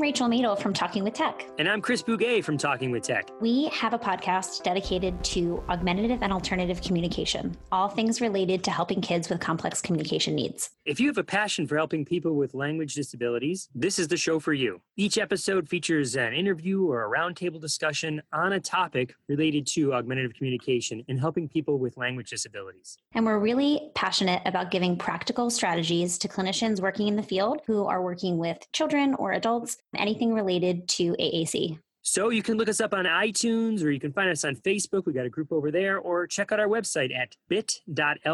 I'm Rachel Madel from Talking With Tech. And I'm Chris Bugaj from Talking With Tech. We have a podcast dedicated to augmentative and alternative communication, all things related to helping kids with complex communication needs. If you have a passion for helping people with language disabilities, this is the show for you. Each episode features an interview or a roundtable discussion on a topic related to augmentative communication and helping people with language disabilities. And we're really passionate about giving practical strategies to clinicians working in the field who are working with children or adults, anything related to AAC. So you can look us up on iTunes, or you can find us on Facebook. We got a group over there, or check out our website at bit.ly/TWT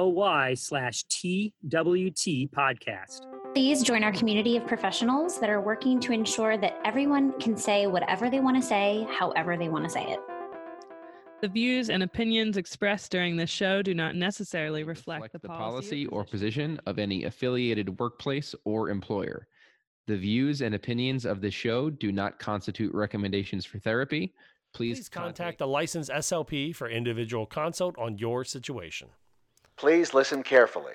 podcast. Please join our community of professionals that are working to ensure that everyone can say whatever they want to say, however they want to say it. The views and opinions expressed during this show do not necessarily reflect the policy or position of any affiliated workplace or employer. The views and opinions of the show do not constitute recommendations for therapy. Please contact a licensed SLP for individual consult on your situation. Please listen carefully.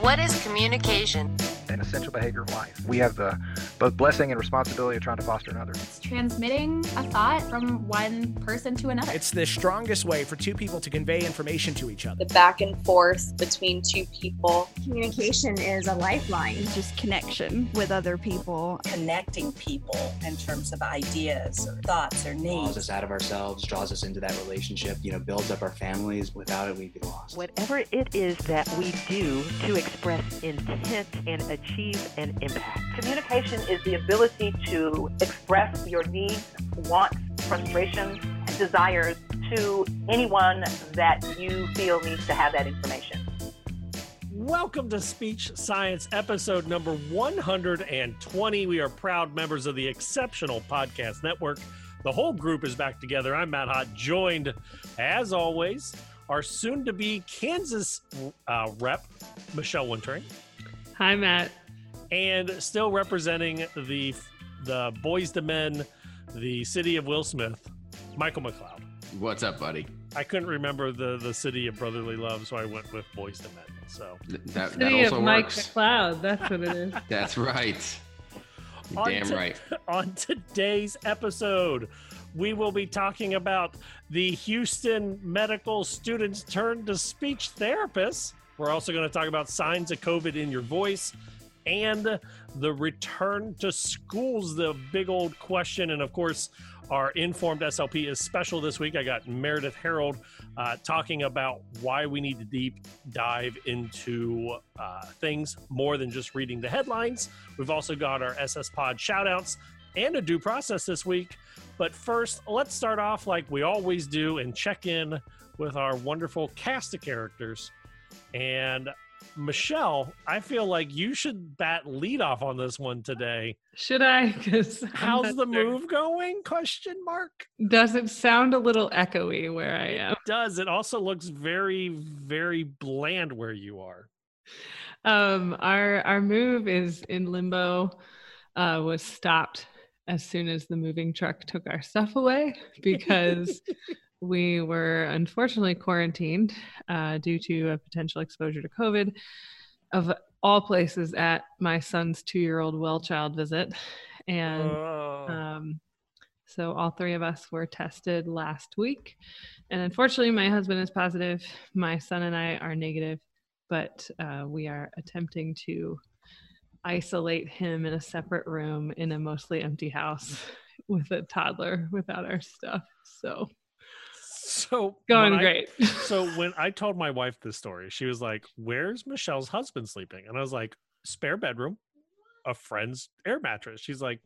What is communication? An essential behavior of life. We have the both blessing and responsibility of trying to foster another. It's transmitting a thought from one person to another. It's the strongest way for two people to convey information to each other. The back and forth between two people. Communication is a lifeline. It's just connection with other people. Connecting people in terms of ideas or thoughts or needs. Draws us out of ourselves, draws us into that relationship, builds up our families. Without it, we'd be lost. Whatever it is that we do to express intent and achieve an impact. Communication is the ability to express your needs, wants, frustrations, and desires to anyone that you feel needs to have that information. Welcome to Speech Science, episode number 120. We are proud members of the Exceptional Podcast Network. The whole group is back together. I'm Matt Hott, joined, as always, our soon-to-be Kansas rep, Michelle Wintering. Hi, Matt. And still representing the boys to men, the city of Will Smith, Michael McLeod. What's up, buddy? I couldn't remember the city of brotherly love, so I went with boys to men. So that also works. Mike McLeod, that's what it is. That's right. Damn right. On today's episode, we will be talking about the Houston medical students turned to speech therapists. We're also going to talk about signs of COVID in your voice and the return to schools, the big old question. And of course, our Informed SLP is special this week. I got Meredith Harold talking about why we need to deep dive into things more than just reading the headlines. We've also got our SS Pod shout outs and a due process this week. But first, let's start off like we always do and check in with our wonderful cast of characters. And Michelle, I feel like you should bat leadoff on this one today. Should I? Because how's the move going? Question mark. Does it sound a little echoey where I am? It does. It also looks very, very bland where you are. Our move is in limbo. Was stopped as soon as the moving truck took our stuff away because. We were unfortunately quarantined due to a potential exposure to COVID, of all places, at my son's 2-year-old well child visit. And so all three of us were tested last week. And unfortunately, my husband is positive. My son and I are negative, but we are attempting to isolate him in a separate room in a mostly empty house with a toddler without our stuff. So going great. So when I told my wife this story, she was like, "Where's Michelle's husband sleeping?" And I was like, "Spare bedroom, a friend's air mattress." She's like,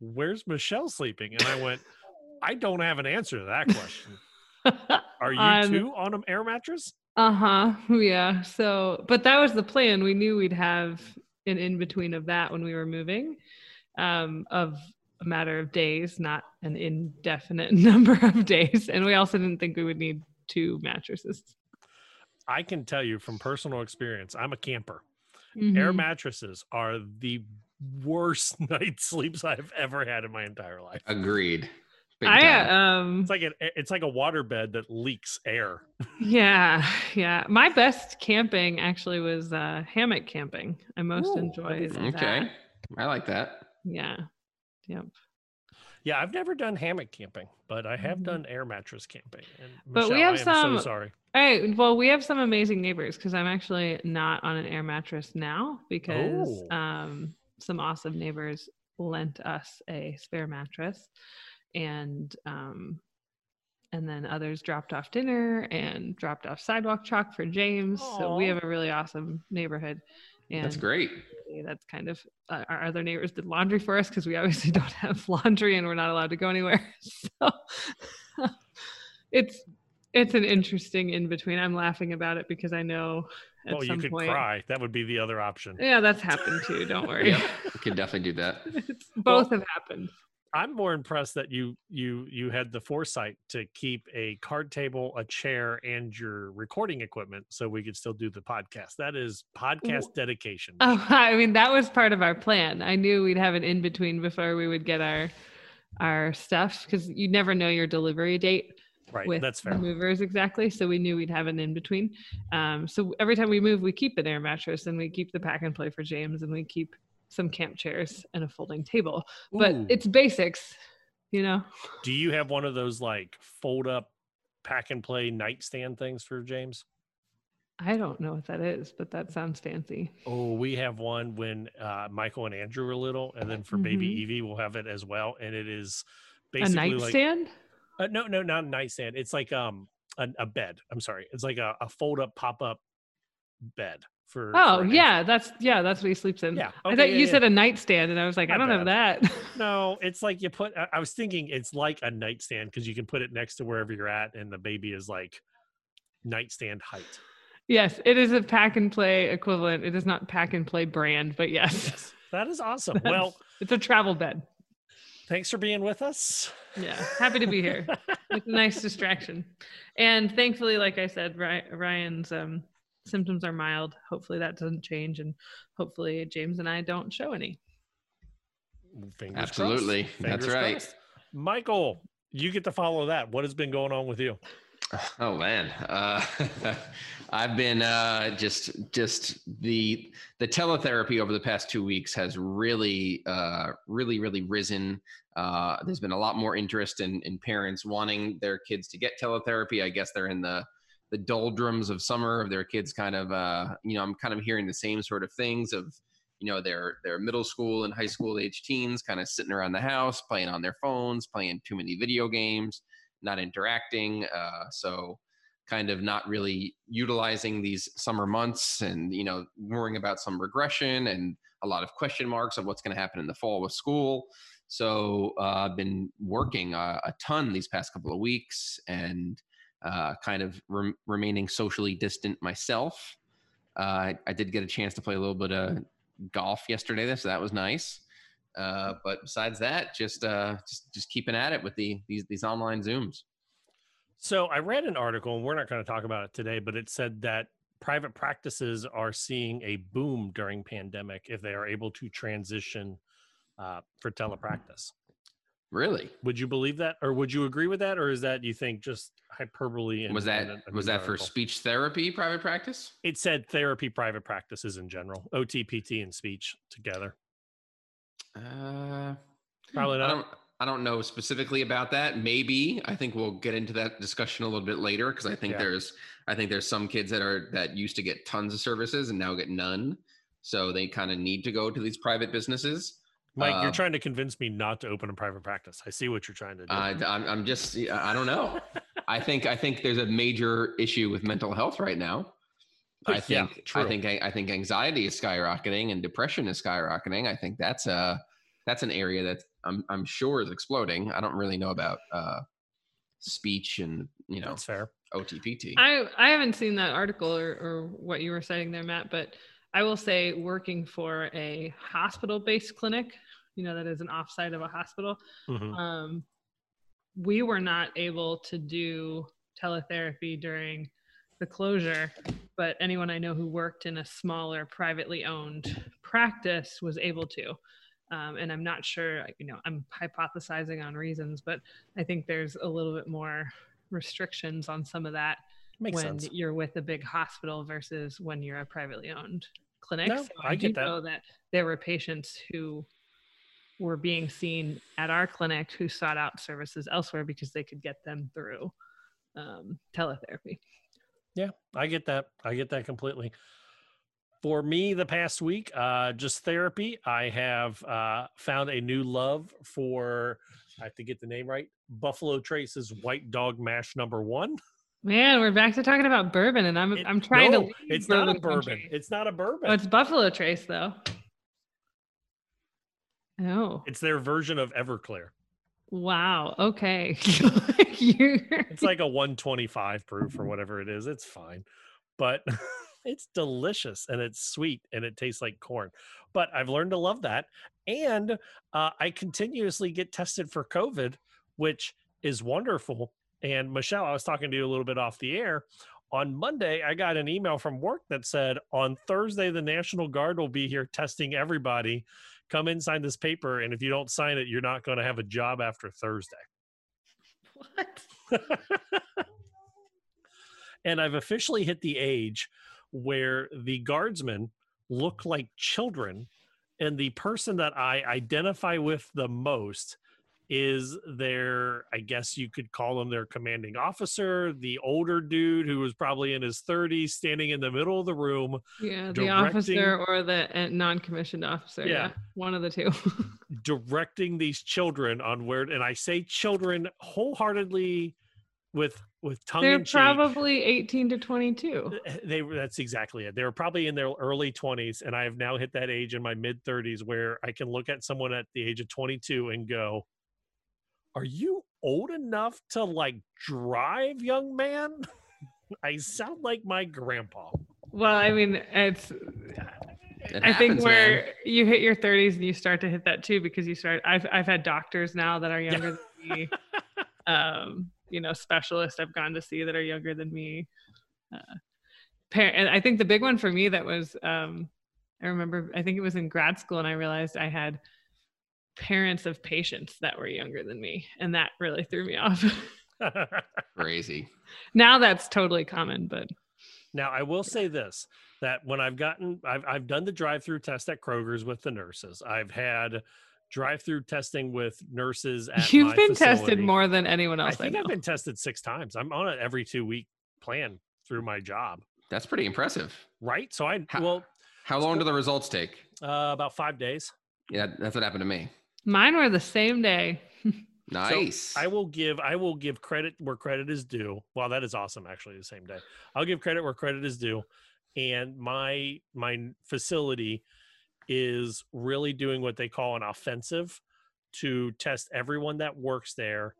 "Where's Michelle sleeping?" And I went, "I don't have an answer to that question. Are you two on an air mattress?" Yeah. So, but that was the plan. We knew we'd have an in-between of that when we were moving, of a matter of days, not an indefinite number of days. And we also didn't think we would need two mattresses. I can tell you from personal experience, I'm a camper. Mm-hmm. Air mattresses are the worst night sleeps I've ever had in my entire life. Agreed. It's like a waterbed that leaks air. Yeah. My best camping actually was hammock camping. I most enjoyed that. Okay. I like that. Yeah. Yep. Yeah, I've never done hammock camping, but I have done air mattress camping. And Michelle, we have so sorry. All right. Well, we have some amazing neighbors because I'm actually not on an air mattress now because some awesome neighbors lent us a spare mattress, and then others dropped off dinner and dropped off sidewalk chalk for James. Aww. So we have a really awesome neighborhood. And that's great. That's kind of our other neighbors did laundry for us because we obviously don't have laundry and we're not allowed to go anywhere. So it's an interesting in between. I'm laughing about it because I know at some point. Well, you could cry. That would be the other option. Yeah, that's happened too. Don't worry. Yeah, we could definitely do that. Both have happened. I'm more impressed that you had the foresight to keep a card table, a chair, and your recording equipment so we could still do the podcast. That is podcast dedication. Oh, I mean, that was part of our plan. I knew we'd have an in-between before we would get our stuff because you never know your delivery date. Right, with that's fair. Movers, exactly. So we knew we'd have an in-between. So every time we move, we keep an air mattress and we keep the pack and play for James and we keep some camp chairs and a folding table, but it's basics, you know. Do you have one of those like fold up pack and play nightstand things for James? I don't know what that is, but that sounds fancy. Oh, we have one when Michael and Andrew were little, and then for baby Evie, we'll have it as well. And it is basically a nightstand. Like, no, not a nightstand. It's like a bed. I'm sorry. It's like a fold up, pop up bed. That's what he sleeps in. Yeah, okay, I thought you said a nightstand, and I was like, I don't have that. No, it's like you put. I was thinking it's like a nightstand because you can put it next to wherever you're at, and the baby is like nightstand height. Yes, it is a pack and play equivalent. It is not pack and play brand, but yes, that is awesome. Well, it's a travel bed. Thanks for being with us. Yeah, happy to be here. It's a nice distraction, and thankfully, like I said, Ryan's symptoms are mild. Hopefully that doesn't change, and hopefully James and I don't show any. Fingers absolutely crossed. That's right. Crossed. Michael, you get to follow that. What has been going on with you? Oh man, I've been just the teletherapy over the past 2 weeks has really risen. There's been a lot more interest in parents wanting their kids to get teletherapy. I guess they're in the doldrums of summer of their kids kind of, I'm kind of hearing the same sort of things of, their middle school and high school age teens kind of sitting around the house, playing on their phones, playing too many video games, not interacting. So kind of not really utilizing these summer months and, worrying about some regression and a lot of question marks of what's going to happen in the fall with school. So I've been working a ton these past couple of weeks and, kind of remaining socially distant myself. I did get a chance to play a little bit of golf yesterday, so that was nice. But besides that, just keeping at it with these online Zooms. So I read an article, and we're not going to talk about it today, but it said that private practices are seeing a boom during pandemic if they are able to transition for telepractice. Really? Would you believe that, or would you agree with that, or is that you think just hyperbole? Was that for speech therapy private practice? It said therapy private practices in general, OT, PT, and speech together. Probably not. I don't know specifically about that. Maybe I think we'll get into that discussion a little bit later because I think there's some kids that used to get tons of services and now get none, so they kind of need to go to these private businesses. Mike, you're trying to convince me not to open a private practice. I see what you're trying to do. I'm just, I don't know. I think there's a major issue with mental health right now. I think anxiety is skyrocketing and depression is skyrocketing. I think that's an area that I'm sure is exploding. I don't really know about speech and that's fair. OTPT. I haven't seen that article or what you were citing there, Matt, but I will say working for a hospital-based clinic, that is an offsite of a hospital. Mm-hmm. We were not able to do teletherapy during the closure, but anyone I know who worked in a smaller privately owned practice was able to. And I'm not sure, I'm hypothesizing on reasons, but I think there's a little bit more restrictions on some of that. Makes sense. You're with a big hospital versus when you're a privately owned clinics. No, so I get that. Know that there were patients who were being seen at our clinic who sought out services elsewhere because they could get them through teletherapy. Yeah, I get that. I get that completely. For me, the past week, just therapy. I have found a new love for, I have to get the name right, Buffalo Trace's White Dog Mash #1. Man, we're back to talking about bourbon, and I'm trying to. It's not a bourbon. Country. It's not a bourbon. Oh, it's Buffalo Trace, though. Oh. It's their version of Everclear. Wow. Okay. It's like a 125 proof or whatever it is. It's fine, but it's delicious and it's sweet and it tastes like corn. But I've learned to love that, and I continuously get tested for COVID, which is wonderful. And Michelle, I was talking to you a little bit off the air. On Monday, I got an email from work that said, on Thursday, the National Guard will be here testing everybody. Come in, sign this paper, and if you don't sign it, you're not going to have a job after Thursday. What? And I've officially hit the age where the guardsmen look like children, and the person that I identify with the most is their, I guess you could call him their commanding officer, the older dude who was probably in his 30s, standing in the middle of the room. Yeah, the officer or the non-commissioned officer. Yeah, one of the two. Directing these children on where, and I say children wholeheartedly with tongue in cheek. They're probably 18 to 22. That's exactly it. They were probably in their early 20s, and I have now hit that age in my mid 30s where I can look at someone at the age of 22 and go, are you old enough to like drive, young man? I sound like my grandpa. Well, I mean, I think where you hit your 30s and you start to hit that too, because you start, I've had doctors now that are younger than me, you know, specialists I've gone to see that are younger than me. And I think the big one for me that was, I remember, I think it was in grad school, and I realized I had parents of patients that were younger than me, and that really threw me off. Crazy. Now that's totally common. But now I will say this, that when I've done the drive-through test at Kroger's with the nurses, I've had drive-through testing with nurses at You've been facility. Tested more than anyone else. I think I've been tested 6 times. I'm on an every 2-week plan through my job. That's pretty impressive, right? So how long do the results take? About 5 days. Yeah, that's what happened to me. Mine were the same day. Nice. So I will give credit where credit is due. Wow, that is awesome. Actually, the same day. I'll give credit where credit is due. And my facility is really doing what they call an offensive to test everyone that works there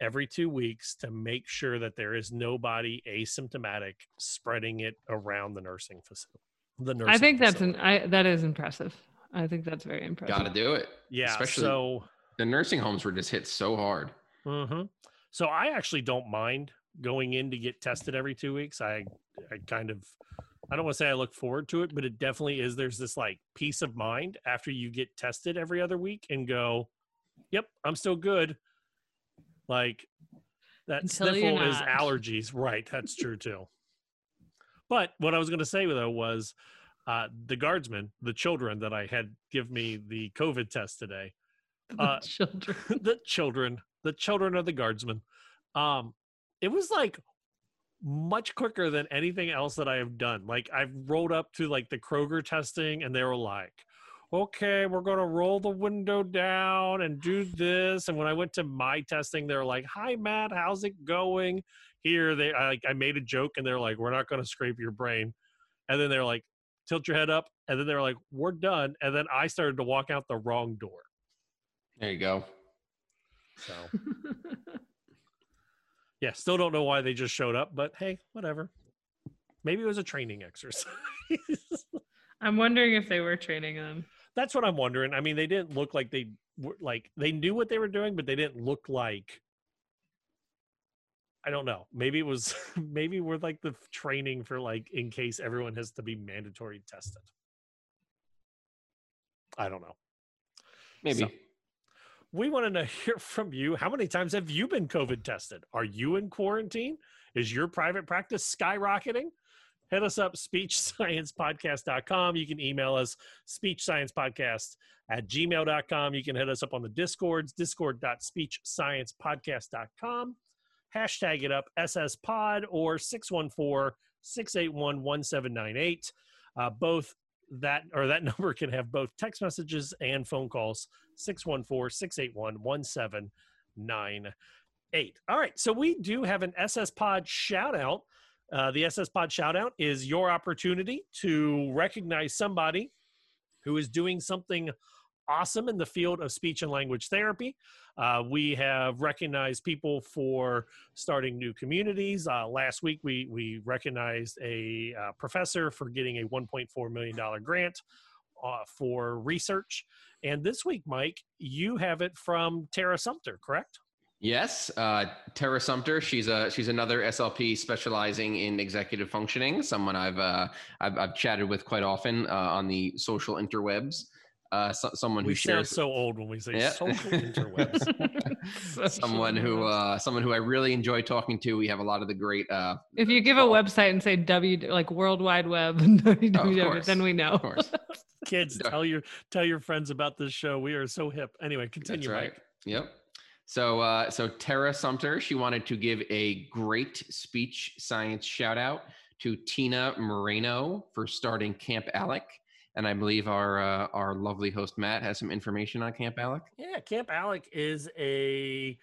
every 2 weeks to make sure that there is nobody asymptomatic spreading it around the nursing facility. I think that is impressive. I think that's very impressive. Got to do it. Yeah. Especially so, the nursing homes were just hit so hard. Mm-hmm. So I actually don't mind going in to get tested every 2 weeks. I kind of, I don't want to say I look forward to it, but it definitely is. There's this like peace of mind after you get tested every other week and go, yep, I'm still good. Like that until sniffle is allergies. Right. That's true too. But what I was going to say though was, the guardsmen, the children that I had give me the COVID test today, the children of the guardsmen. It was like much quicker than anything else that I have done. Like I've rolled up to like the Kroger testing and they were like, okay, we're going to roll the window down and do this. And when I went to my testing, they're like, hi Matt, how's it going here? I made a joke and they're like, we're not going to scrape your brain. And then they're like, tilt your head up. And then they were like, we're done. And then I started to walk out the wrong door. There you go. So yeah, still don't know why they just showed up, but hey, whatever. Maybe it was a training exercise. I'm wondering if they were training them. That's what I'm wondering. I mean, they didn't look like they were, like they knew what they were doing, but they didn't look like, I don't know. Maybe it was, maybe we're like the training for like, in case everyone has to be mandatory tested. I don't know. Maybe. So, we want to hear from you. How many times have you been COVID tested? Are you in quarantine? Is your private practice skyrocketing? hit us up, speechsciencepodcast.com. You can email us, speechsciencepodcast@gmail.com. You can hit us up on the Discords, discord.speechsciencepodcast.com. Hashtag it up, SSPod, or 614-681-1798. Both that, or that number can have both text messages and phone calls, 614-681-1798. All right, so we do have an SS Pod shout out. The SS Pod shout out is your opportunity to recognize somebody who is doing something awesome in the field of speech and language therapy. We have recognized people for starting new communities. Last week, we recognized a professor for getting a $1.4 million grant for research. And this week, Mike, you have it from Tera Sumpter, correct? Yes, Tera Sumpter. She's another SLP specializing in executive functioning. Someone I've chatted with quite often on the social interwebs. Someone who shares. We sound so old when we say social interwebs. someone who I really enjoy talking to. We have a lot of the great. If you give a website and say World Wide Web, www, then we know. Of course. Kids, tell your friends about this show. We are so hip. Anyway, continue. That's right. Mike. Yep. So Tera Sumpter, she wanted to give a great speech science shout out to Tina Moreno for starting Camp Alec. And I believe our lovely host, Matt, has some information on Camp Alec. Yeah, Camp Alec is a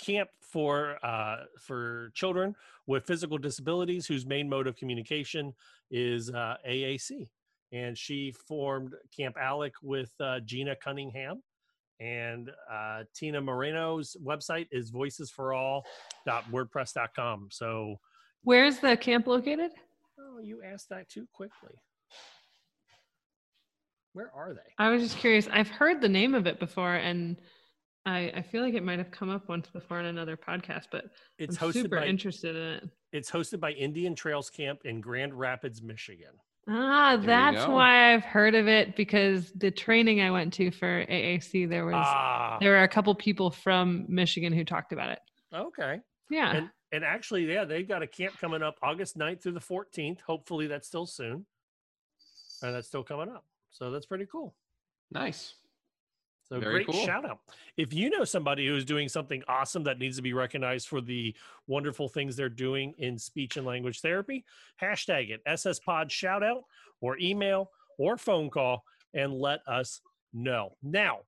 camp for children with physical disabilities whose main mode of communication is AAC. And she formed Camp Alec with Gina Cunningham. And Tina Moreno's website is voicesforall.wordpress.com. So where's the camp located? Oh, you asked that too quickly. Where are they? I was just curious. I've heard the name of it before, and I feel like it might have come up once before in another podcast, but I'm super interested in it. It's hosted by Indian Trails Camp in Grand Rapids, Michigan. Ah, that's why I've heard of it, because the training I went to for AAC, there were a couple people from Michigan who talked about it. Okay. Yeah. And actually, they've got a camp coming up August 9th through the 14th. Hopefully that's still soon. And that's still coming up. So that's pretty cool. Nice. So very great shout out. If you know somebody who's doing something awesome that needs to be recognized for the wonderful things they're doing in speech and language therapy, hashtag it SSPod shout out, or email or phone call, and let us know. Now,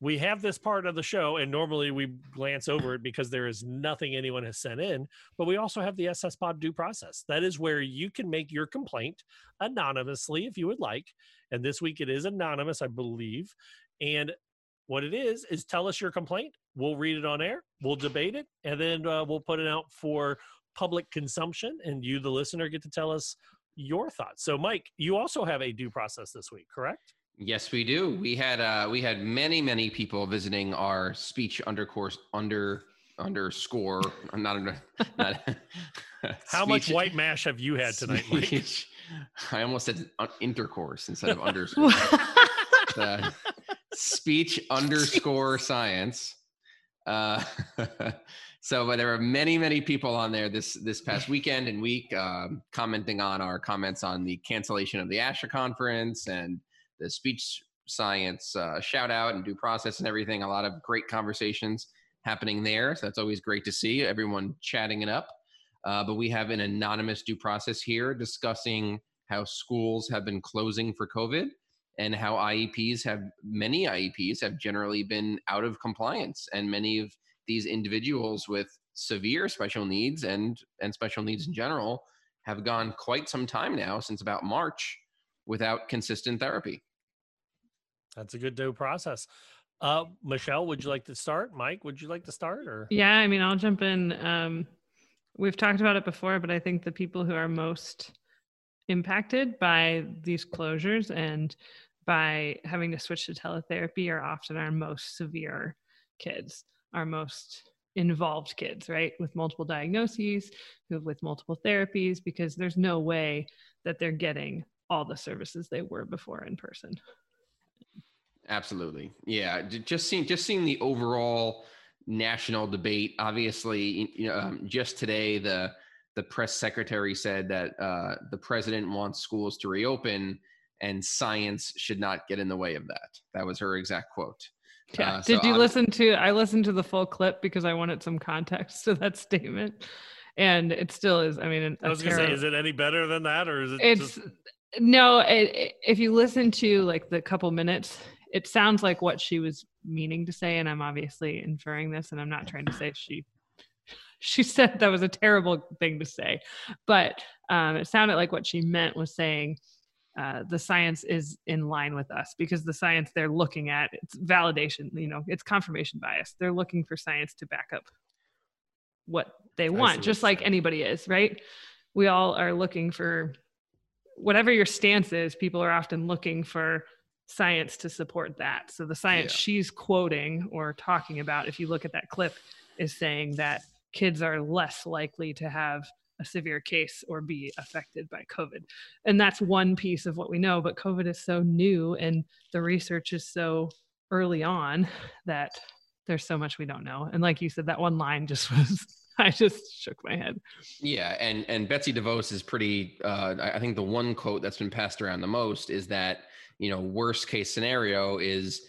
we have this part of the show, and normally we glance over it because there is nothing anyone has sent in, but we also have the SSPod due process. That is where you can make your complaint anonymously if you would like. And this week it is anonymous, I believe. And what it is tell us your complaint. We'll read it on air. We'll debate it. And then we'll put it out for public consumption. And you, the listener, get to tell us your thoughts. So, Mike, you also have a due process this week, correct? Yes, we do. We had many, many people visiting our speech underscore. How much white mash have you had tonight, Mike? I almost said intercourse instead of underscore. Speech underscore science. But there were many, many people on there this past weekend and week commenting on our comments on the cancellation of the ASHA conference and the speech science shout out and due process and everything. A lot of great conversations happening there. So that's always great to see everyone chatting it up. But we have an anonymous due process here discussing how schools have been closing for COVID. And how many IEPs have generally been out of compliance. And many of these individuals with severe special needs and special needs in general have gone quite some time now, since about March, without consistent therapy. That's a good due process. Michelle, would you like to start? Mike, would you like to start? Or? Yeah, I mean, I'll jump in. We've talked about it before, but I think the people who are most impacted by these closures and by having to switch to teletherapy are often our most severe kids, our most involved kids, right? With multiple diagnoses, with multiple therapies, because there's no way that they're getting all the services they were before in person. Absolutely. Yeah. Just seeing the overall national debate, obviously, just today, the the press secretary said that the president wants schools to reopen and science should not get in the way of that. That was her exact quote. Yeah. I listened to the full clip because I wanted some context to that statement, and it still is. I mean, I was going to say, is it any better than that, or is it? If you listen to like the couple minutes, it sounds like what she was meaning to say, and I'm obviously inferring this, and I'm not trying to say she said that was a terrible thing to say, but it sounded like what she meant was saying the science is in line with us, because the science they're looking at, it's validation, it's confirmation bias. They're looking for science to back up what they want, just like anybody is, right? We all are looking for, whatever your stance is, people are often looking for science to support that. So the science she's quoting or talking about, if you look at that clip, is saying that kids are less likely to have a severe case or be affected by COVID. And that's one piece of what we know, but COVID is so new and the research is so early on that there's so much we don't know. And like you said, that one line I just shook my head. Yeah. And Betsy DeVos is pretty, I think the one quote that's been passed around the most is that, worst case scenario is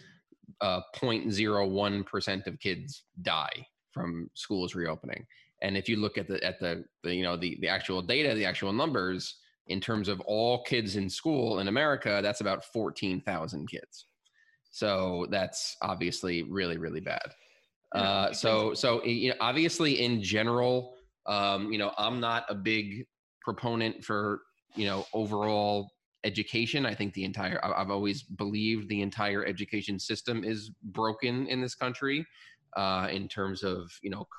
0.01% of kids die from schools reopening. And if you look at the actual data, the actual numbers in terms of all kids in school in America, that's about 14,000 kids. So that's obviously really, really bad. Obviously in general, I'm not a big proponent for, overall education. I think I've always believed the entire education system is broken in this country. In terms of,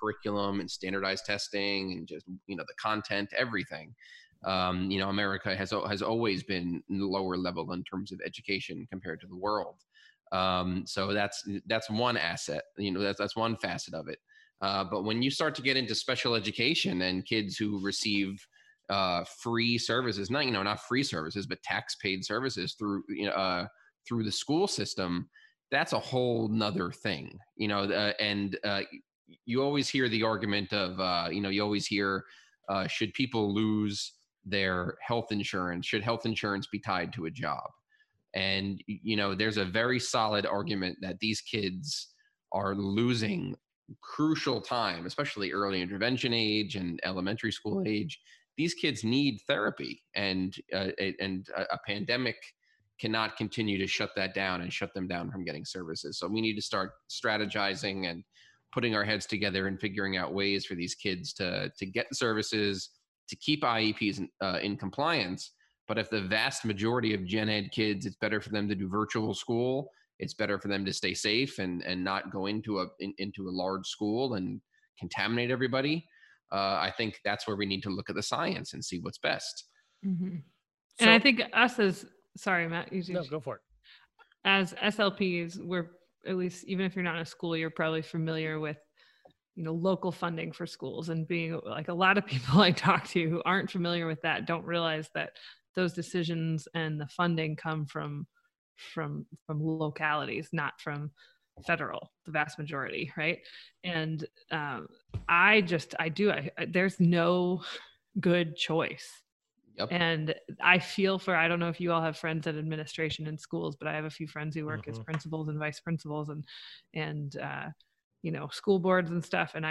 curriculum and standardized testing and just, the content, everything. America has always been lower level in terms of education compared to the world. So that's one asset, that's one facet of it. But when you start to get into special education and kids who receive free services, not free services, but tax paid services through the school system, that's a whole nother thing, you always hear the argument of, should people lose their health insurance? Should health insurance be tied to a job? And, there's a very solid argument that these kids are losing crucial time, especially early intervention age and elementary school age. These kids need therapy, and a pandemic cannot continue to shut that down and shut them down from getting services. So we need to start strategizing and putting our heads together and figuring out ways for these kids to get services, to keep IEPs in compliance. But if the vast majority of gen ed kids, it's better for them to do virtual school. It's better for them to stay safe and not go into a large school and contaminate everybody. I think that's where we need to look at the science and see what's best. Mm-hmm. So, and I think us as, sorry, Matt. No, go for it. As SLPs, we're, at least even if you're not in a school, you're probably familiar with, local funding for schools, and being like, a lot of people I talk to who aren't familiar with that don't realize that those decisions and the funding come from localities, not from federal, the vast majority, right? And there's no good choice. Yep. And I feel for, I don't know if you all have friends in administration in schools, but I have a few friends who work as principals and vice principals and school boards and stuff. And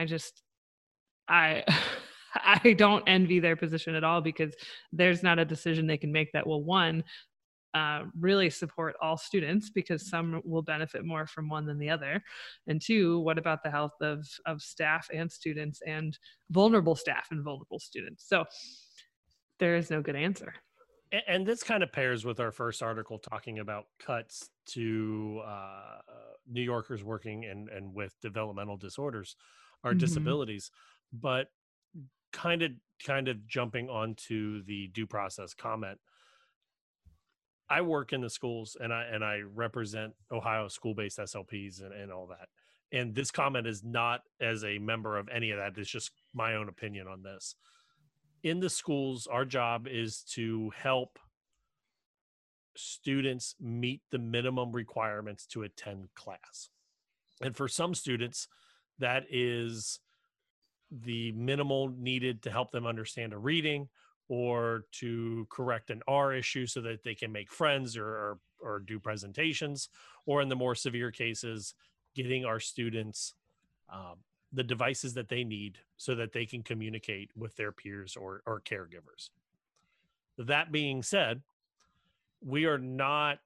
I don't envy their position at all, because there's not a decision they can make that will really support all students, because some will benefit more from one than the other. And two, what about the health of staff and students, and vulnerable staff and vulnerable students? So there is no good answer. And this kind of pairs with our first article talking about cuts to New Yorkers working and with developmental disorders or disabilities, but kind of jumping onto the due process comment. I work in the schools and I represent Ohio school-based SLPs and all that. And this comment is not as a member of any of that. It's just my own opinion on this. In the schools, our job is to help students meet the minimum requirements to attend class. And for some students, that is the minimal needed to help them understand a reading or to correct an R issue so that they can make friends or do presentations, or in the more severe cases, getting our students the devices that they need so that they can communicate with their peers or caregivers. That being said, we are not,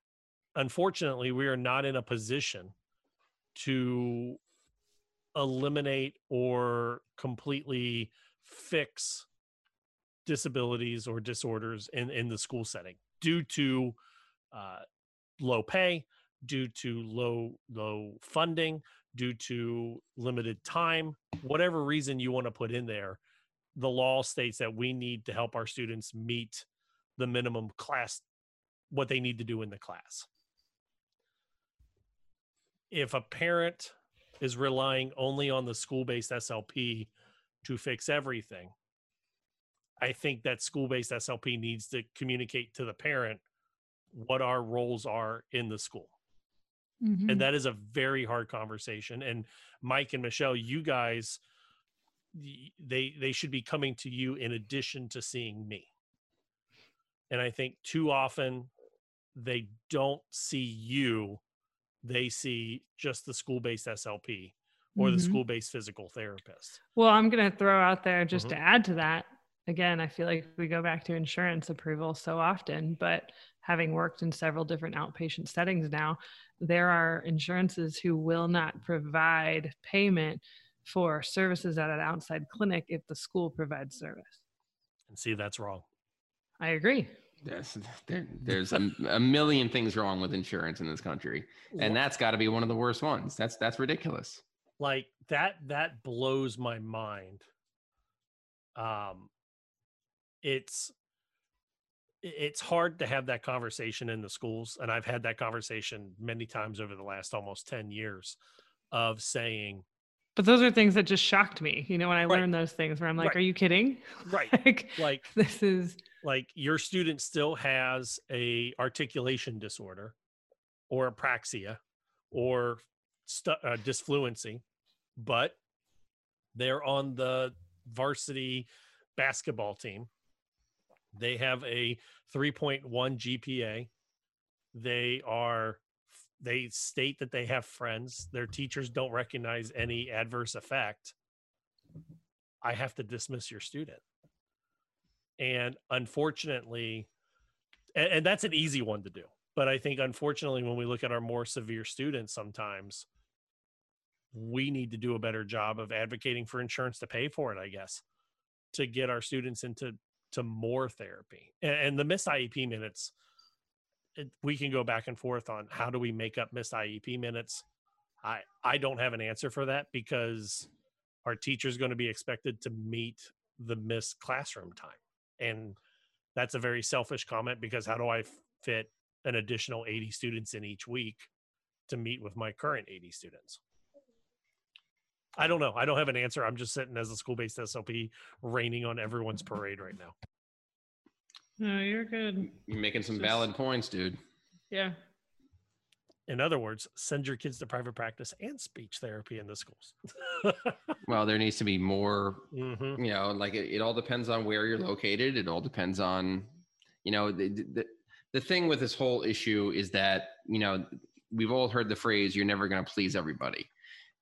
unfortunately, we are not in a position to eliminate or completely fix disabilities or disorders in the school setting due to low pay, due to low funding, due to limited time, whatever reason you want to put in there. The law states that we need to help our students meet the minimum class, what they need to do in the class. If a parent is relying only on the school-based SLP to fix everything, I think that school-based SLP needs to communicate to the parent what our roles are in the school. Mm-hmm. And that is a very hard conversation. And Mike and Michelle, you guys, they should be coming to you in addition to seeing me. And I think too often they don't see you, they see just the school-based SLP or mm-hmm. the school-based physical therapist. Well, I'm going to throw out there just mm-hmm. to add to that. Again, I feel like we go back to insurance approval so often, but having worked in several different outpatient settings now, there are insurances who will not provide payment for services at an outside clinic if the school provides service. And see, that's wrong. I agree. There's a million things wrong with insurance in this country, and that's got to be one of the worst ones. That's ridiculous. Like that blows my mind. It's hard to have that conversation in the schools. And I've had that conversation many times over the last almost 10 years of saying, but those are things that just shocked me. You know, when I right. learned those things where I'm like, right. are you kidding? Right. like this is like your student still has a articulation disorder or apraxia or disfluency, but they're on the varsity basketball team. They have a 3.1 GPA. They state that they have friends. Their teachers don't recognize any adverse effect. I have to dismiss your student. And unfortunately, and that's an easy one to do. But I think unfortunately, when we look at our more severe students, sometimes we need to do a better job of advocating for insurance to pay for it, I guess, to get our students into more therapy. And the missed IEP minutes, we can go back and forth on how do we make up missed IEP minutes. I don't have an answer for that because our teacher's going to be expected to meet the missed classroom time. And that's a very selfish comment because how do I fit an additional 80 students in each week to meet with my current 80 students? I don't know. I don't have an answer. I'm just sitting as a school-based SLP raining on everyone's parade right now. No, you're good. You're making some valid points, dude. Yeah. In other words, send your kids to private practice and speech therapy in the schools. Well, there needs to be more, mm-hmm. you know, like it all depends on where you're located. It all depends on, you know, the thing with this whole issue is that, you know, we've all heard the phrase, you're never going to please everybody.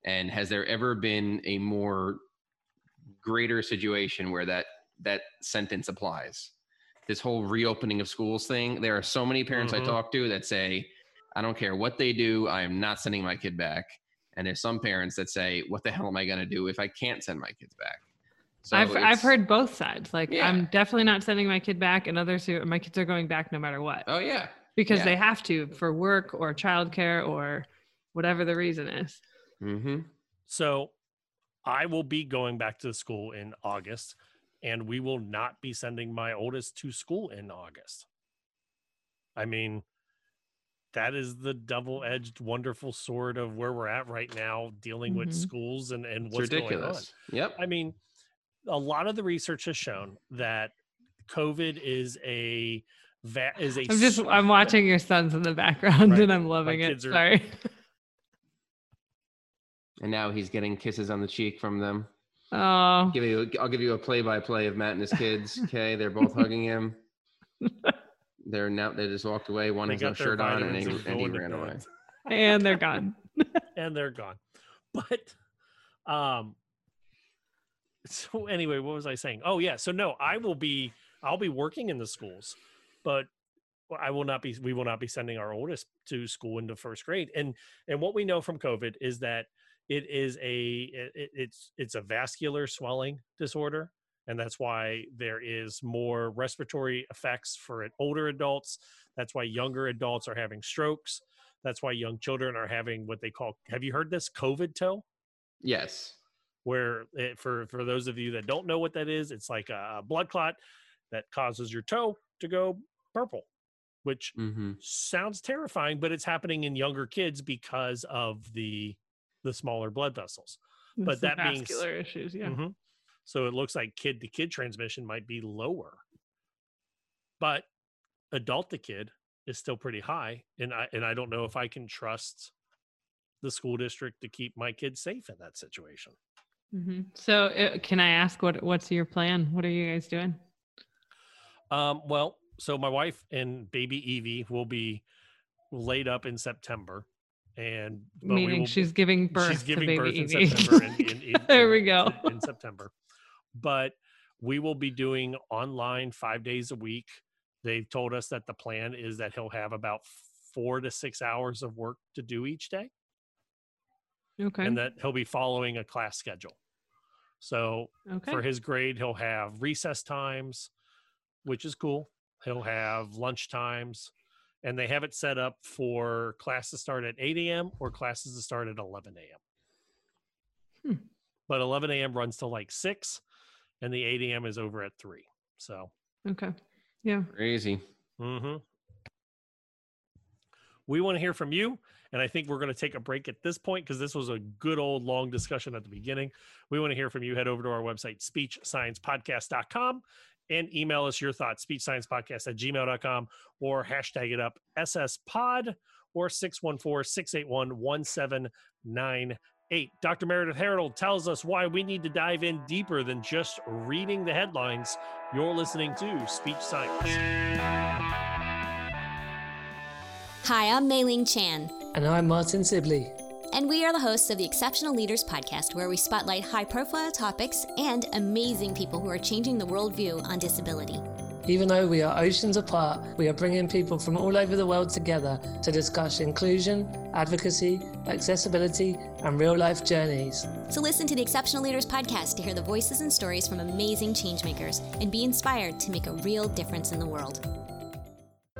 And has there ever been a more greater situation where that sentence applies? This whole reopening of schools thing, there are so many parents mm-hmm. I talk to that say, I don't care what they do, I am not sending my kid back. And there's some parents that say, what the hell am I going to do if I can't send my kids back? So I've heard both sides. Like, yeah. I'm definitely not sending my kid back, and others who, my kids are going back no matter what. Oh, yeah. Because they have to for work or childcare or whatever the reason is. Mm-hmm. So I will be going back to school in August, and we will not be sending my oldest to school in August. I mean, that is the double-edged, wonderful sword of where we're at right now, dealing mm-hmm. with schools and what's ridiculous. Going on. Yep. I mean, a lot of the research has shown that COVID is I'm watching your sons in the background, right. and I'm loving it. Sorry. And now he's getting kisses on the cheek from them. Oh. I'll give you a play-by-play of Matt and his kids. Okay, they're both hugging him. They're now. They just walked away. One has no shirt on, and he ran away. And they're gone. And they're gone. But, so anyway, what was I saying? Oh yeah. So no, I'll be working in the schools, but we will not be sending our oldest to school into first grade. And what we know from COVID is that it is a vascular swelling disorder. And that's why there is more respiratory effects for older adults. That's why younger adults are having strokes. That's why young children are having what they call, have you heard this, COVID toe? Yes. Where for those of you that don't know what that is, it's like a blood clot that causes your toe to go purple, which sounds terrifying, but it's happening in younger kids because of the smaller blood vessels. It's but that means vascular issues, yeah. Mm-hmm. So it looks like kid-to-kid transmission might be lower, but adult-to-kid is still pretty high. And I don't know if I can trust the school district to keep my kids safe in that situation. Mm-hmm. So can I ask, what's your plan? What are you guys doing? Well, so my wife and baby Evie will be laid up in September. And she's giving birth in September. There we go. In September. But we will be doing online 5 days a week. They've told us that the plan is that he'll have about 4 to 6 hours of work to do each day. Okay. And that he'll be following a class schedule. So for his grade, he'll have recess times, which is cool. He'll have lunch times. And they have it set up for classes to start at 8 a.m. or classes to start at 11 a.m. But 11 a.m. runs till like 6, and the 8 a.m. is over at 3. So okay, yeah, crazy. Mm-hmm. We want to hear from you, and I think we're going to take a break at this point because this was a good old long discussion at the beginning. We want to hear from you. Head over to our website, speechsciencepodcast.com. And email us your thoughts, speechsciencepodcast@gmail.com, or hashtag it up SSPod or 614-681-1798. Dr. Meredith Harold tells us why we need to dive in deeper than just reading the headlines. You're listening to Speech Science. Hi, I'm Mei-Ling Chan. And I'm Martin Sibley. And we are the hosts of the Exceptional Leaders Podcast, where we spotlight high-profile topics and amazing people who are changing the worldview on disability. Even though we are oceans apart, we are bringing people from all over the world together to discuss inclusion, advocacy, accessibility, and real-life journeys. So listen to the Exceptional Leaders Podcast to hear the voices and stories from amazing changemakers and be inspired to make a real difference in the world.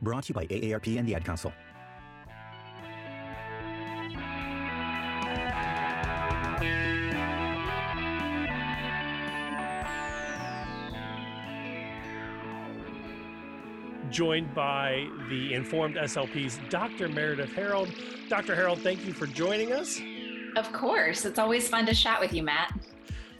Brought to you by AARP and the Ad Council. Joined by the Informed SLP's Dr. Meredith Harold. Dr. Harold, thank you for joining us. Of course. It's always fun to chat with you, Matt.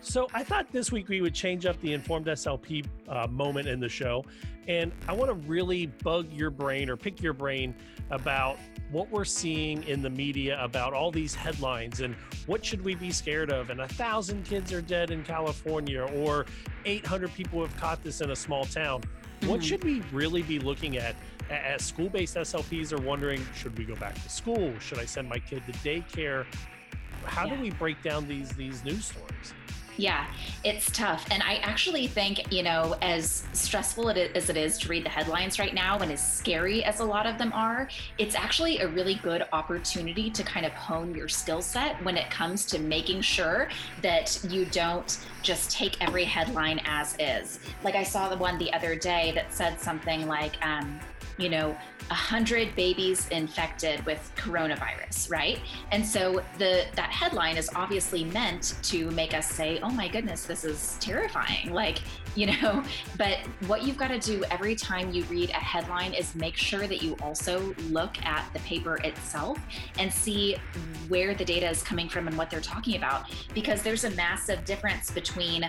So I thought this week we would change up the Informed SLP moment in the show. And I want to really bug your brain or pick your brain about what we're seeing in the media about all these headlines and what should we be scared of? And 1,000 kids are dead in California or 800 people have caught this in a small town. What should we really be looking at as school-based SLPs are wondering, should we go back to school? Should I send my kid to daycare? How do we break down these news stories? Yeah, it's tough. And I actually think, as stressful as it is to read the headlines right now and as scary as a lot of them are, it's actually a really good opportunity to kind of hone your skill set when it comes to making sure that you don't just take every headline as is. Like I saw the one the other day that said something like, you know, 100 babies infected with coronavirus, right? And so that headline is obviously meant to make us say, oh my goodness, this is terrifying. Like, you know, but what you've got to do every time you read a headline is make sure that you also look at the paper itself and see where the data is coming from and what they're talking about, because there's a massive difference between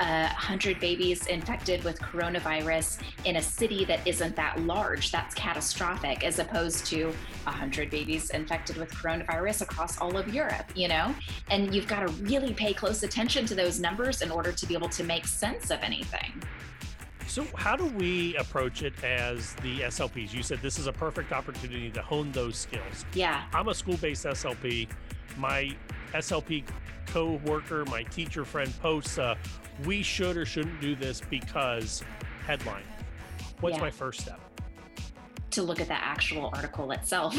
100 babies infected with coronavirus in a city that isn't that large, that's catastrophic, as opposed to 100 babies infected with coronavirus across all of Europe, you know? And you've got to really pay close attention to those numbers in order to be able to make sense of anything. So how do we approach it as the SLPs? You said this is a perfect opportunity to hone those skills. Yeah. I'm a school-based SLP. My SLP co-worker, my teacher friend posts, we should or shouldn't do this because headline. What's my first step? To look at the actual article itself,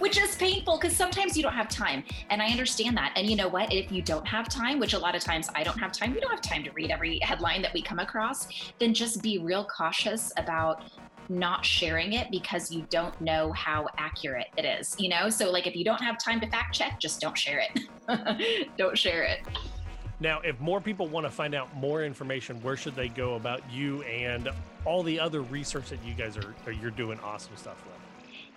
which is painful because sometimes you don't have time. And I understand that. And you know what, if you don't have time, which a lot of times I don't have time, we don't have time to read every headline that we come across, then just be real cautious about not sharing it because you don't know how accurate it is, you know? So like, if you don't have time to fact check, just don't share it. Don't share it. Now, if more people want to find out more information, where should they go about you and all the other research that you guys you're doing awesome stuff with?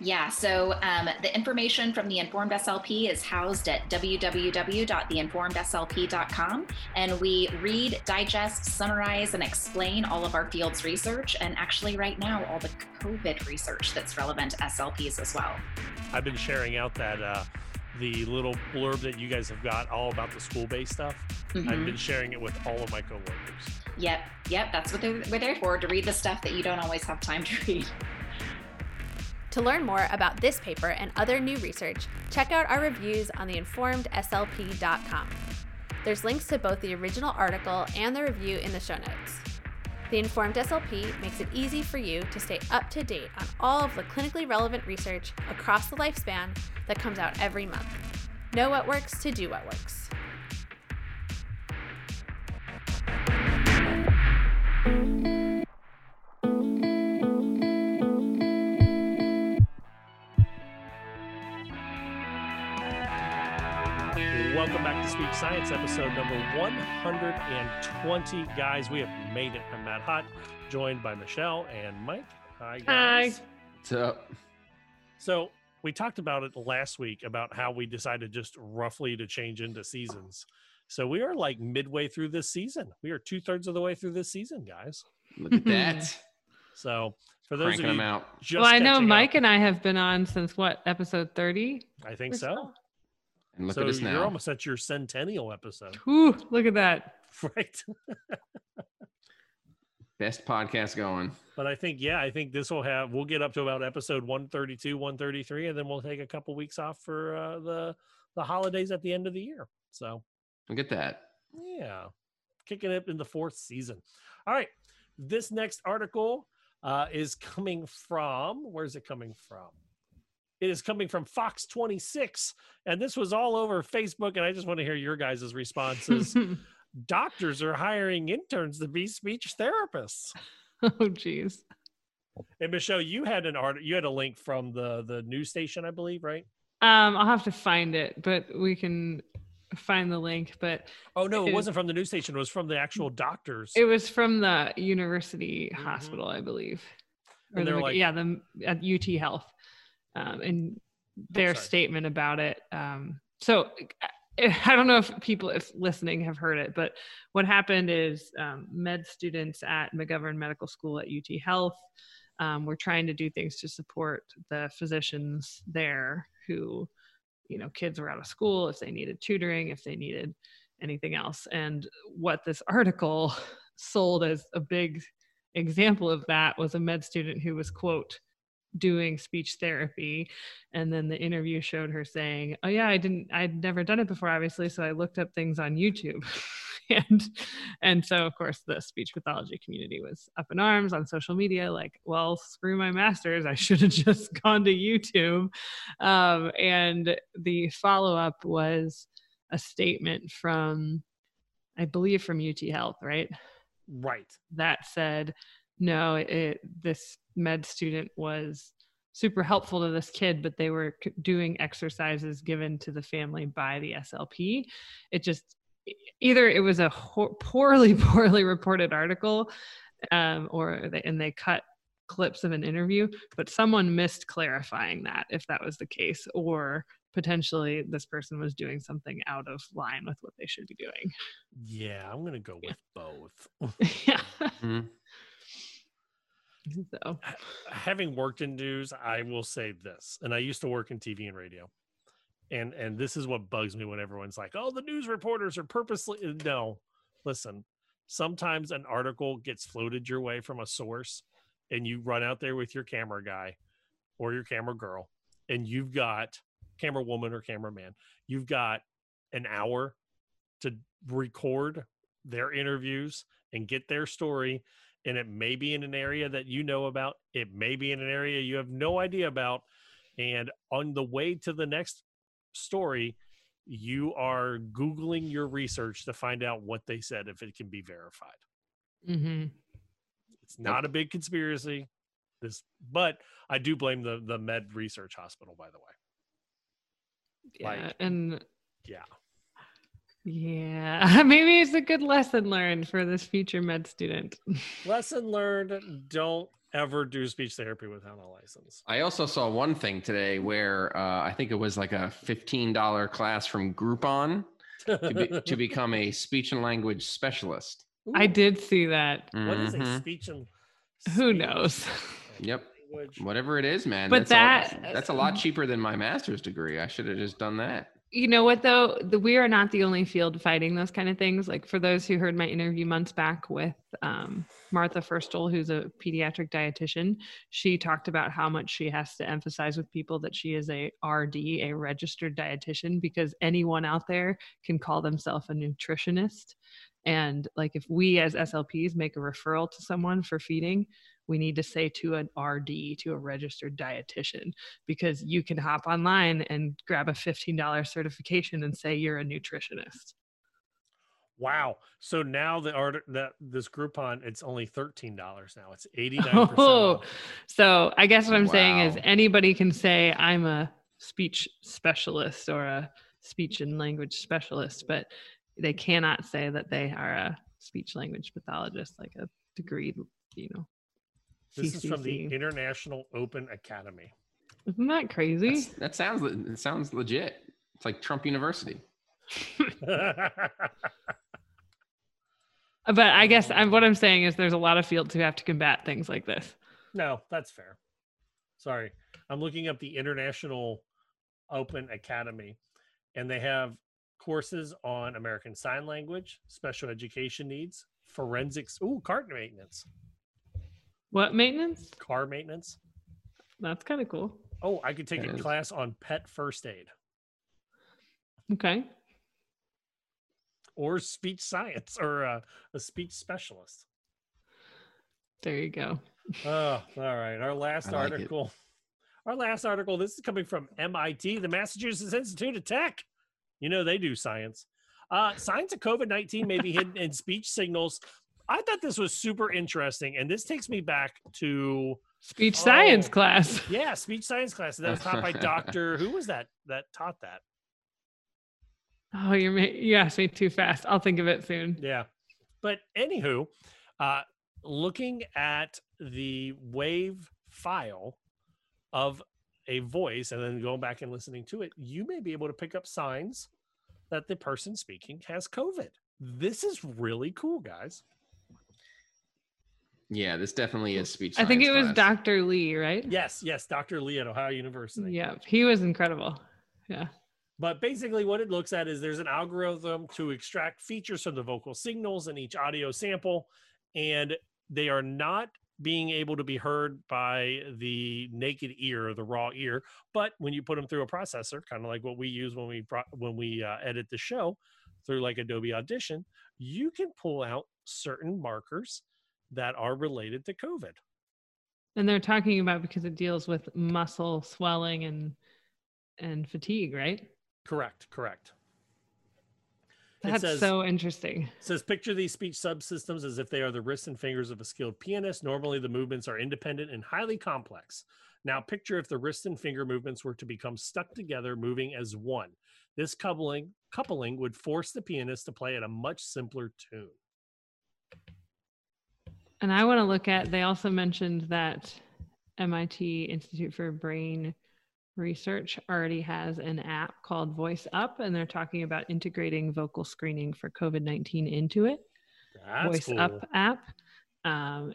Yeah, so the information from the Informed SLP is housed at www.theinformedslp.com, and we read, digest, summarize, and explain all of our field's research, and actually right now, all the COVID research that's relevant to SLPs as well. I've been sharing out that the little blurb that you guys have got all about the school-based stuff. Mm-hmm. I've been sharing it with all of my coworkers. Yep, that's what we're there for, to read the stuff that you don't always have time to read. To learn more about this paper and other new research, check out our reviews on theinformedslp.com. There's links to both the original article and the review in the show notes. The Informed SLP makes it easy for you to stay up to date on all of the clinically relevant research across the lifespan that comes out every month. Know what works to do what works. Welcome back to Speak Science, episode number 120. Guys, we have made it. I'm Matt Hott, joined by Michelle and Mike. Hi, guys. Hi. What's up? So we talked about it last week about how we decided just roughly to change into seasons. So we are like midway through this season. We are 2/3 of the way through this season, guys. Look at that. So for those of you just I know Mike and I have been on since what, episode 30? I think so. And look at us now. You're almost at your centennial episode. Ooh, look at that. Right. Best podcast going. But I think this will have, we'll get up to about episode 132, 133, and then we'll take a couple weeks off for the holidays at the end of the year. So look at that. Yeah. Kicking it in the fourth season. All right. This next article is coming from, where's it coming from? It is coming from Fox 26, and this was all over Facebook, and I just want to hear your guys' responses. Doctors are hiring interns to be speech therapists. Oh, geez. And Michelle, you had a link from the news station, I believe, right? I'll have to find it, but we can find the link. But oh, no, it wasn't from the news station. It was from the actual doctors. It was from the university hospital, I believe. And they're like, at UT Health. And their statement about it. So I don't know if people, listening have heard it, but what happened is med students at McGovern Medical School at UT Health were trying to do things to support the physicians there who, you know, kids were out of school, if they needed tutoring, if they needed anything else. And what this article sold as a big example of that was a med student who was, quote, doing speech therapy, and then the interview showed her saying, "Oh yeah, I'd never done it before, obviously, so I looked up things on YouTube." and so of course the speech pathology community was up in arms on social media, like, "Well, screw my masters, I should have just gone to YouTube." And the follow-up was a statement from, I believe, from UT Health, right? That said, no, this med student was super helpful to this kid, but they were doing exercises given to the family by the SLP. It just, either it was a poorly reported article, and they cut clips of an interview, but someone missed clarifying that if that was the case, or potentially this person was doing something out of line with what they should be doing. Yeah, I'm going to go with both. Yeah. Mm-hmm. So, having worked in news, I will say this, and I used to work in TV and radio, and this is what bugs me when everyone's like, "Oh, the news reporters are purposely." No, listen. Sometimes an article gets floated your way from a source, and you run out there with your camera guy or your camera girl, and you've got camera woman or cameraman. You've got an hour to record their interviews and get their story. And it may be in an area that you know about. It may be in an area you have no idea about. And on the way to the next story, you are Googling your research to find out what they said, if it can be verified. Mm-hmm. It's not a big conspiracy. But I do blame the Med Research Hospital, by the way. Yeah. Yeah, maybe it's a good lesson learned for this future med student. Lesson learned, don't ever do speech therapy without a license. I also saw one thing today where I think it was like a $15 class from Groupon to become a speech and language specialist. Ooh. I did see that. What is a speech and... Who knows? Yep. Language. Whatever it is, man. But that's a lot cheaper than my master's degree. I should have just done that. You know what, though? We are not the only field fighting those kind of things. Like, for those who heard my interview months back with Martha Firstol, who's a pediatric dietitian, she talked about how much she has to emphasize with people that she is a RD, a registered dietitian, because anyone out there can call themselves a nutritionist. And like, if we as SLPs make a referral to someone for feeding, we need to say to an RD, to a registered dietitian, because you can hop online and grab a $15 certification and say you're a nutritionist. Wow. So now this Groupon, it's only $13 now. It's 89%. Oh, so I guess what I'm saying is anybody can say I'm a speech specialist or a speech and language specialist, but they cannot say that they are a speech language pathologist, like a degree, you know. This is from the International Open Academy. Isn't that crazy? That sounds legit. It's like Trump University. But I guess what I'm saying is there's a lot of fields who have to combat things like this. No, that's fair. Sorry. I'm looking up the International Open Academy, and they have courses on American Sign Language, special education needs, forensics, cart maintenance. What maintenance? Car maintenance. That's kind of cool. Oh, I could take a class on pet first aid. Okay. Or speech science, or a speech specialist. There you go. Oh, all right. Our last article, this is coming from MIT, the Massachusetts Institute of Tech. You know, they do science. Signs of COVID-19 may be hidden in speech signals. I thought this was super interesting, and this takes me back to speech science class. Yeah, speech science class. That was taught by Dr. Who was that taught that? Oh, you asked me too fast. I'll think of it soon. Yeah. But anywho, looking at the wave file of a voice and then going back and listening to it, you may be able to pick up signs that the person speaking has COVID. This is really cool, guys. Yeah, this definitely is speech science. I think it was Dr. Lee, right? Yes, Dr. Lee at Ohio University. Yeah, he was incredible. Yeah. But basically what it looks at is there's an algorithm to extract features from the vocal signals in each audio sample, and they are not being able to be heard by the naked ear, the raw ear, but when you put them through a processor, kind of like what we use when we edit the show through like Adobe Audition, you can pull out certain markers that are related to COVID. And they're talking about because it deals with muscle swelling and fatigue, right? Correct. That's so interesting. It says, picture these speech subsystems as if they are the wrists and fingers of a skilled pianist. Normally, the movements are independent and highly complex. Now, picture if the wrist and finger movements were to become stuck together, moving as one. This coupling would force the pianist to play at a much simpler tune. And I want to look at, they also mentioned that MIT Institute for Brain Research already has an app called Voice Up, and they're talking about integrating vocal screening for COVID-19 into it. That's cool. Voice Up app.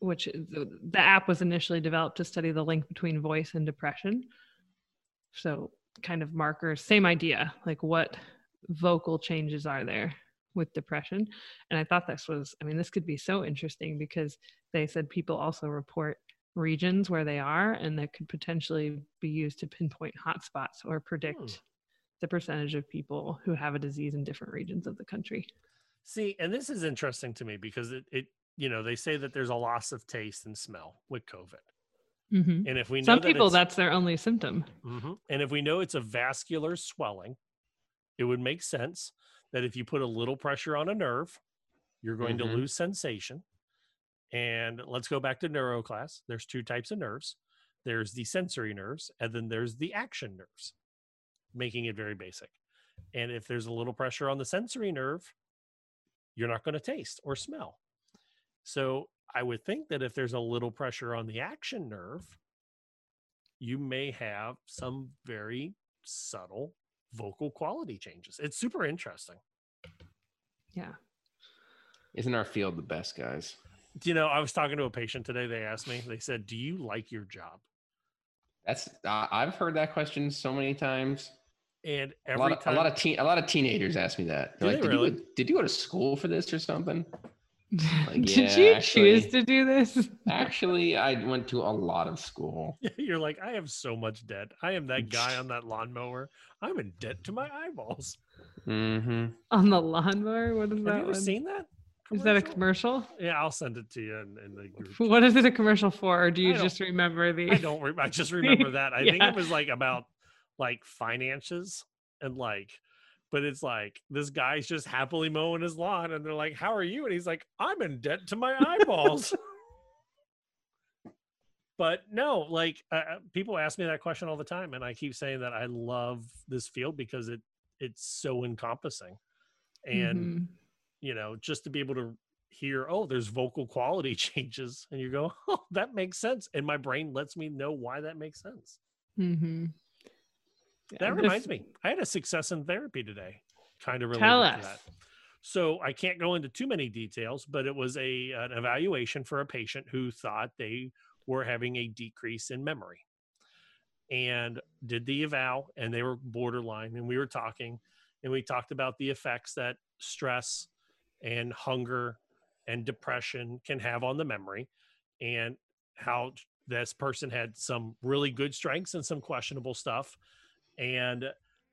Which the app was initially developed to study the link between voice and depression. So kind of markers, same idea, like what vocal changes are there with depression. And I thought this was, I mean, this could be so interesting because they said people also report regions where they are, and that could potentially be used to pinpoint hotspots or predict the percentage of people who have a disease in different regions of the country. See, and this is interesting to me because it you know, they say that there's a loss of taste and smell with COVID. Mm-hmm. And if we know some people, that's their only symptom. Mm-hmm. And if we know it's a vascular swelling, it would make sense that if you put a little pressure on a nerve, you're going to lose sensation. And let's go back to neuro class. There's two types of nerves. There's the sensory nerves, and then there's the action nerves, making it very basic. And if there's a little pressure on the sensory nerve, you're not going to taste or smell. So I would think that if there's a little pressure on the action nerve, you may have some very subtle vocal quality changes. It's super interesting. Yeah. Isn't our field the best, guys? You know, I was talking to a patient today. They asked me, they said, do you like your job? I've heard that question so many times. And every a lot of teenagers ask me that. They're like, did you go to school for this or something? Like, did you choose to do this? Actually, I went to a lot of school. You're like, I have so much debt. I am that guy on that lawnmower. I'm in debt to my eyeballs. Mm-hmm. On the lawnmower? What is that? Have you ever seen that commercial? Is that a commercial? Yeah, I'll send it to you in the group. What is it a commercial for? Or do you just remember the... I just remember that. I think it was like about like finances and like... But it's like, this guy's just happily mowing his lawn. And they're like, how are you? And he's like, I'm in debt to my eyeballs. But no, like people ask me that question all the time. And I keep saying that I love this field because it's so encompassing. And, you know, just to be able to hear, oh, there's vocal quality changes. And you go, oh, that makes sense. And my brain lets me know why that makes sense. Mm-hmm. That reminds me, I had a success in therapy today, kind of related to that. So I can't go into too many details, but it was an evaluation for a patient who thought they were having a decrease in memory and did the eval, and they were borderline, and we were talking, and we talked about the effects that stress and hunger and depression can have on the memory and how this person had some really good strengths and some questionable stuff. And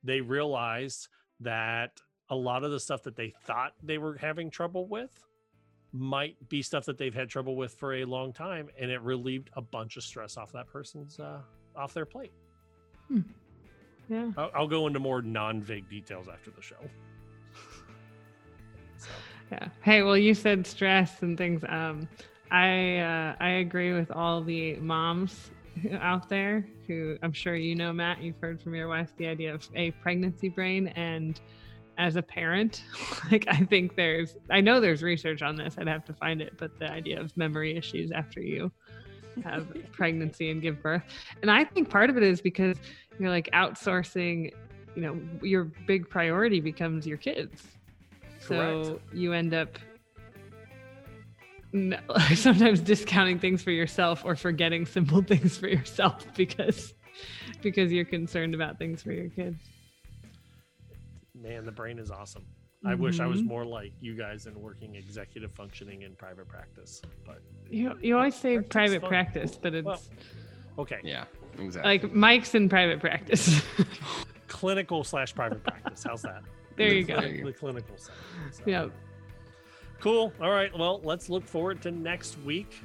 they realized that a lot of the stuff that they thought they were having trouble with might be stuff that they've had trouble with for a long time. And it relieved a bunch of stress off that person's, off their plate. Hmm. Yeah. I'll go into more non-vague details after the show. Yeah. Hey, well, you said stress and things. I agree with all the moms out there who, I'm sure you know, Matt, you've heard from your wife the idea of a pregnancy brain. And as a parent, like, I think I know there's research on this, I'd have to find it, but the idea of memory issues after you have pregnancy and give birth. And I think part of it is because you're like outsourcing, you know, your big priority becomes your kids. Correct. So you end up sometimes discounting things for yourself or forgetting simple things for yourself because you're concerned about things for your kids. Man, the brain is awesome. Mm-hmm. I wish I was more like you guys and working executive functioning in private practice. But you always say private practice, but it's... Well, okay. Yeah, exactly. Like Mike's in private practice. Clinical/private practice. How's that? There you go. The clinical side. So. Yeah. Cool. All right. Well, let's look forward to next week.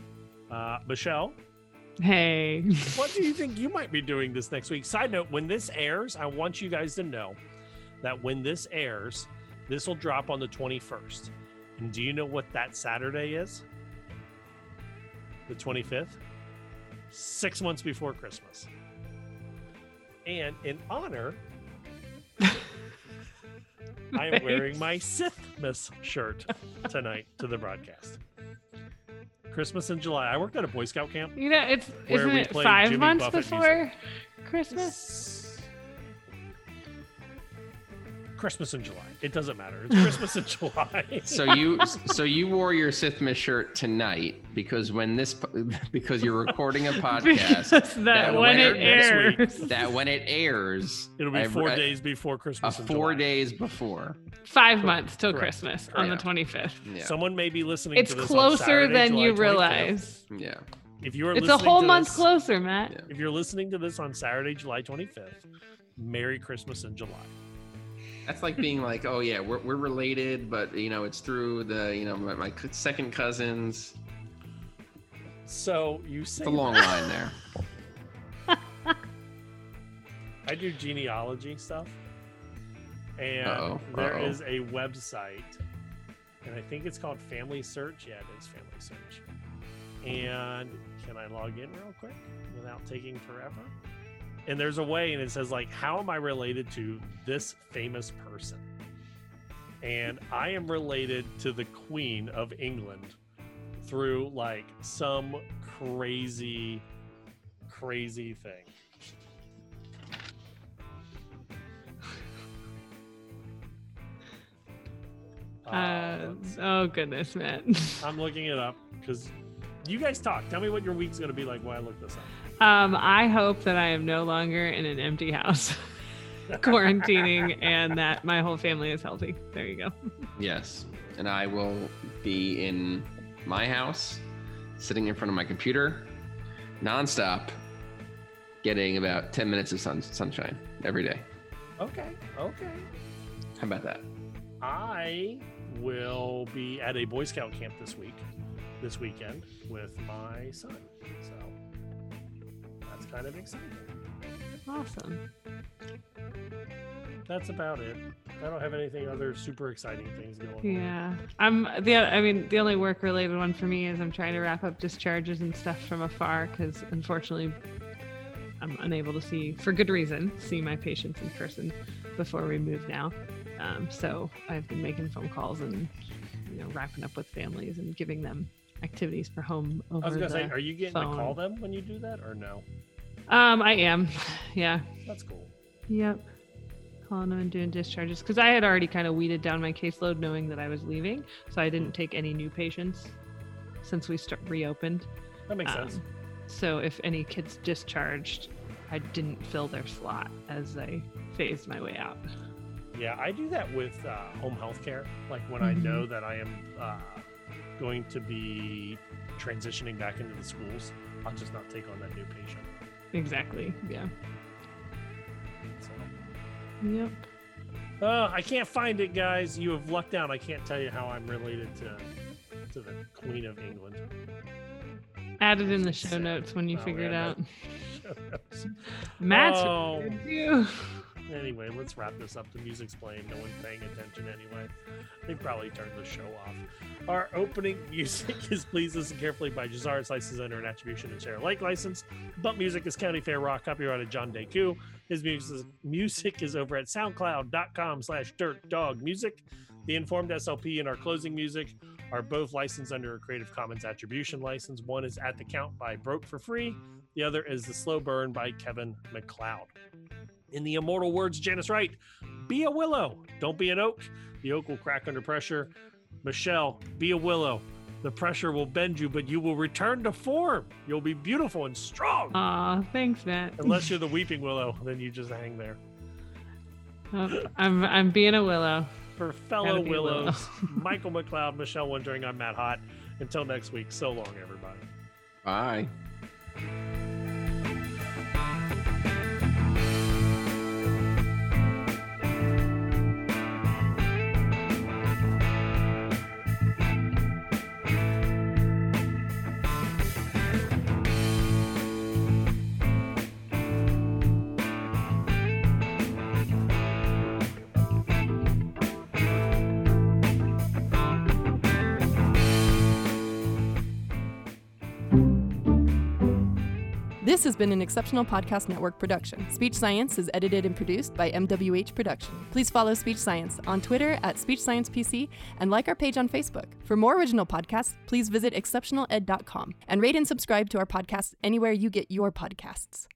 Michelle. Hey. What do you think you might be doing this next week? Side note, when this airs, I want you guys to know that when this airs, this will drop on the 21st. And do you know what that Saturday is? The 25th, 6 months before Christmas. And in honor, I am wearing my Sithmas shirt tonight to the broadcast. Christmas in July. I worked at a Boy Scout camp. You know, it's isn't it 5 months before Christmas? Christmas in July. It doesn't matter. It's Christmas in July. So you wore your Sithmas shirt tonight because you're recording a podcast that when it airs, it'll be 4 days before Christmas. 4 days before. 5 months till correct. Christmas on the 25th. Yeah. Someone may be listening. It's to this closer on Saturday, than July you 25th. Realize. Yeah. If you are, it's a whole month closer, Matt. Yeah. If you're listening to this on Saturday, July 25th, Merry Christmas in July. That's like being like, oh yeah, we're related, but you know, it's through the, you know, my second cousins. So you say it's a long line there. I do genealogy stuff, and there is a website, and I think it's called FamilySearch. Yeah, it is FamilySearch. And can I log in real quick without taking forever? And there's a way, and it says like, how am I related to this famous person? And I am related to the Queen of England through like some crazy, crazy thing. Oh goodness, Matt. I'm looking it up because you guys talk. Tell me what your week's gonna be like while I look this up. I hope that I am no longer in an empty house quarantining and that my whole family is healthy. There you go. Yes. And I will be in my house sitting in front of my computer nonstop, getting about 10 minutes of sunshine every day. Okay. Okay. How about that? I will be at a Boy Scout camp this weekend with my son. So kind of exciting. Awesome. That's about it. I don't have anything other super exciting things going on. Yeah. The only work related one for me is I'm trying to wrap up discharges and stuff from afar because unfortunately I'm unable to for good reason, see my patients in person before we move now. So I've been making phone calls and, you know, wrapping up with families and giving them activities for home over the phone. I was going to say, are you getting to call them when you do that or no? I am. Yeah. That's cool. Yep. Calling them and doing discharges. Because I had already kind of weeded down my caseload knowing that I was leaving. So I didn't take any new patients since we reopened. That makes sense. So if any kids discharged, I didn't fill their slot as I phased my way out. Yeah, I do that with home health care. Like when I know that I am going to be transitioning back into the schools, I'll just not take on that new patient. Exactly. Yeah. So. Yep. I can't find it, guys. You have lucked out. I can't tell you how I'm related to the Queen of England. Add it in the show notes when you figure it out. Matt's related too. Anyway, let's wrap this up. The music's playing. No one's paying attention anyway. They probably turned the show off. Our opening music is Please Listen Carefully by Jazard. It's licensed under an attribution and share alike license. But music is County Fair Rock, copyrighted John Deku. His music is over at soundcloud.com/dirtdogmusic. The Informed SLP and our closing music are both licensed under a Creative Commons attribution license. One is At the Count by Broke for Free. The other is The Slow Burn by Kevin McLeod. In the immortal words, Janice Wright, be a willow. Don't be an oak. The oak will crack under pressure. Michelle, be a willow. The pressure will bend you, but you will return to form. You'll be beautiful and strong. Aw, thanks, Matt. Unless you're the weeping willow, then you just hang there. Oh, I'm being a willow. For fellow willows, willow. Michael McLeod, Michelle Wintering, I'm Matt Hott. Until next week, so long, everybody. Bye. This has been an Exceptional Podcast Network production. Speech Science is edited and produced by MWH Production. Please follow Speech Science on Twitter @SpeechSciencePC and like our page on Facebook. For more original podcasts, please visit exceptionaled.com and rate and subscribe to our podcast anywhere you get your podcasts.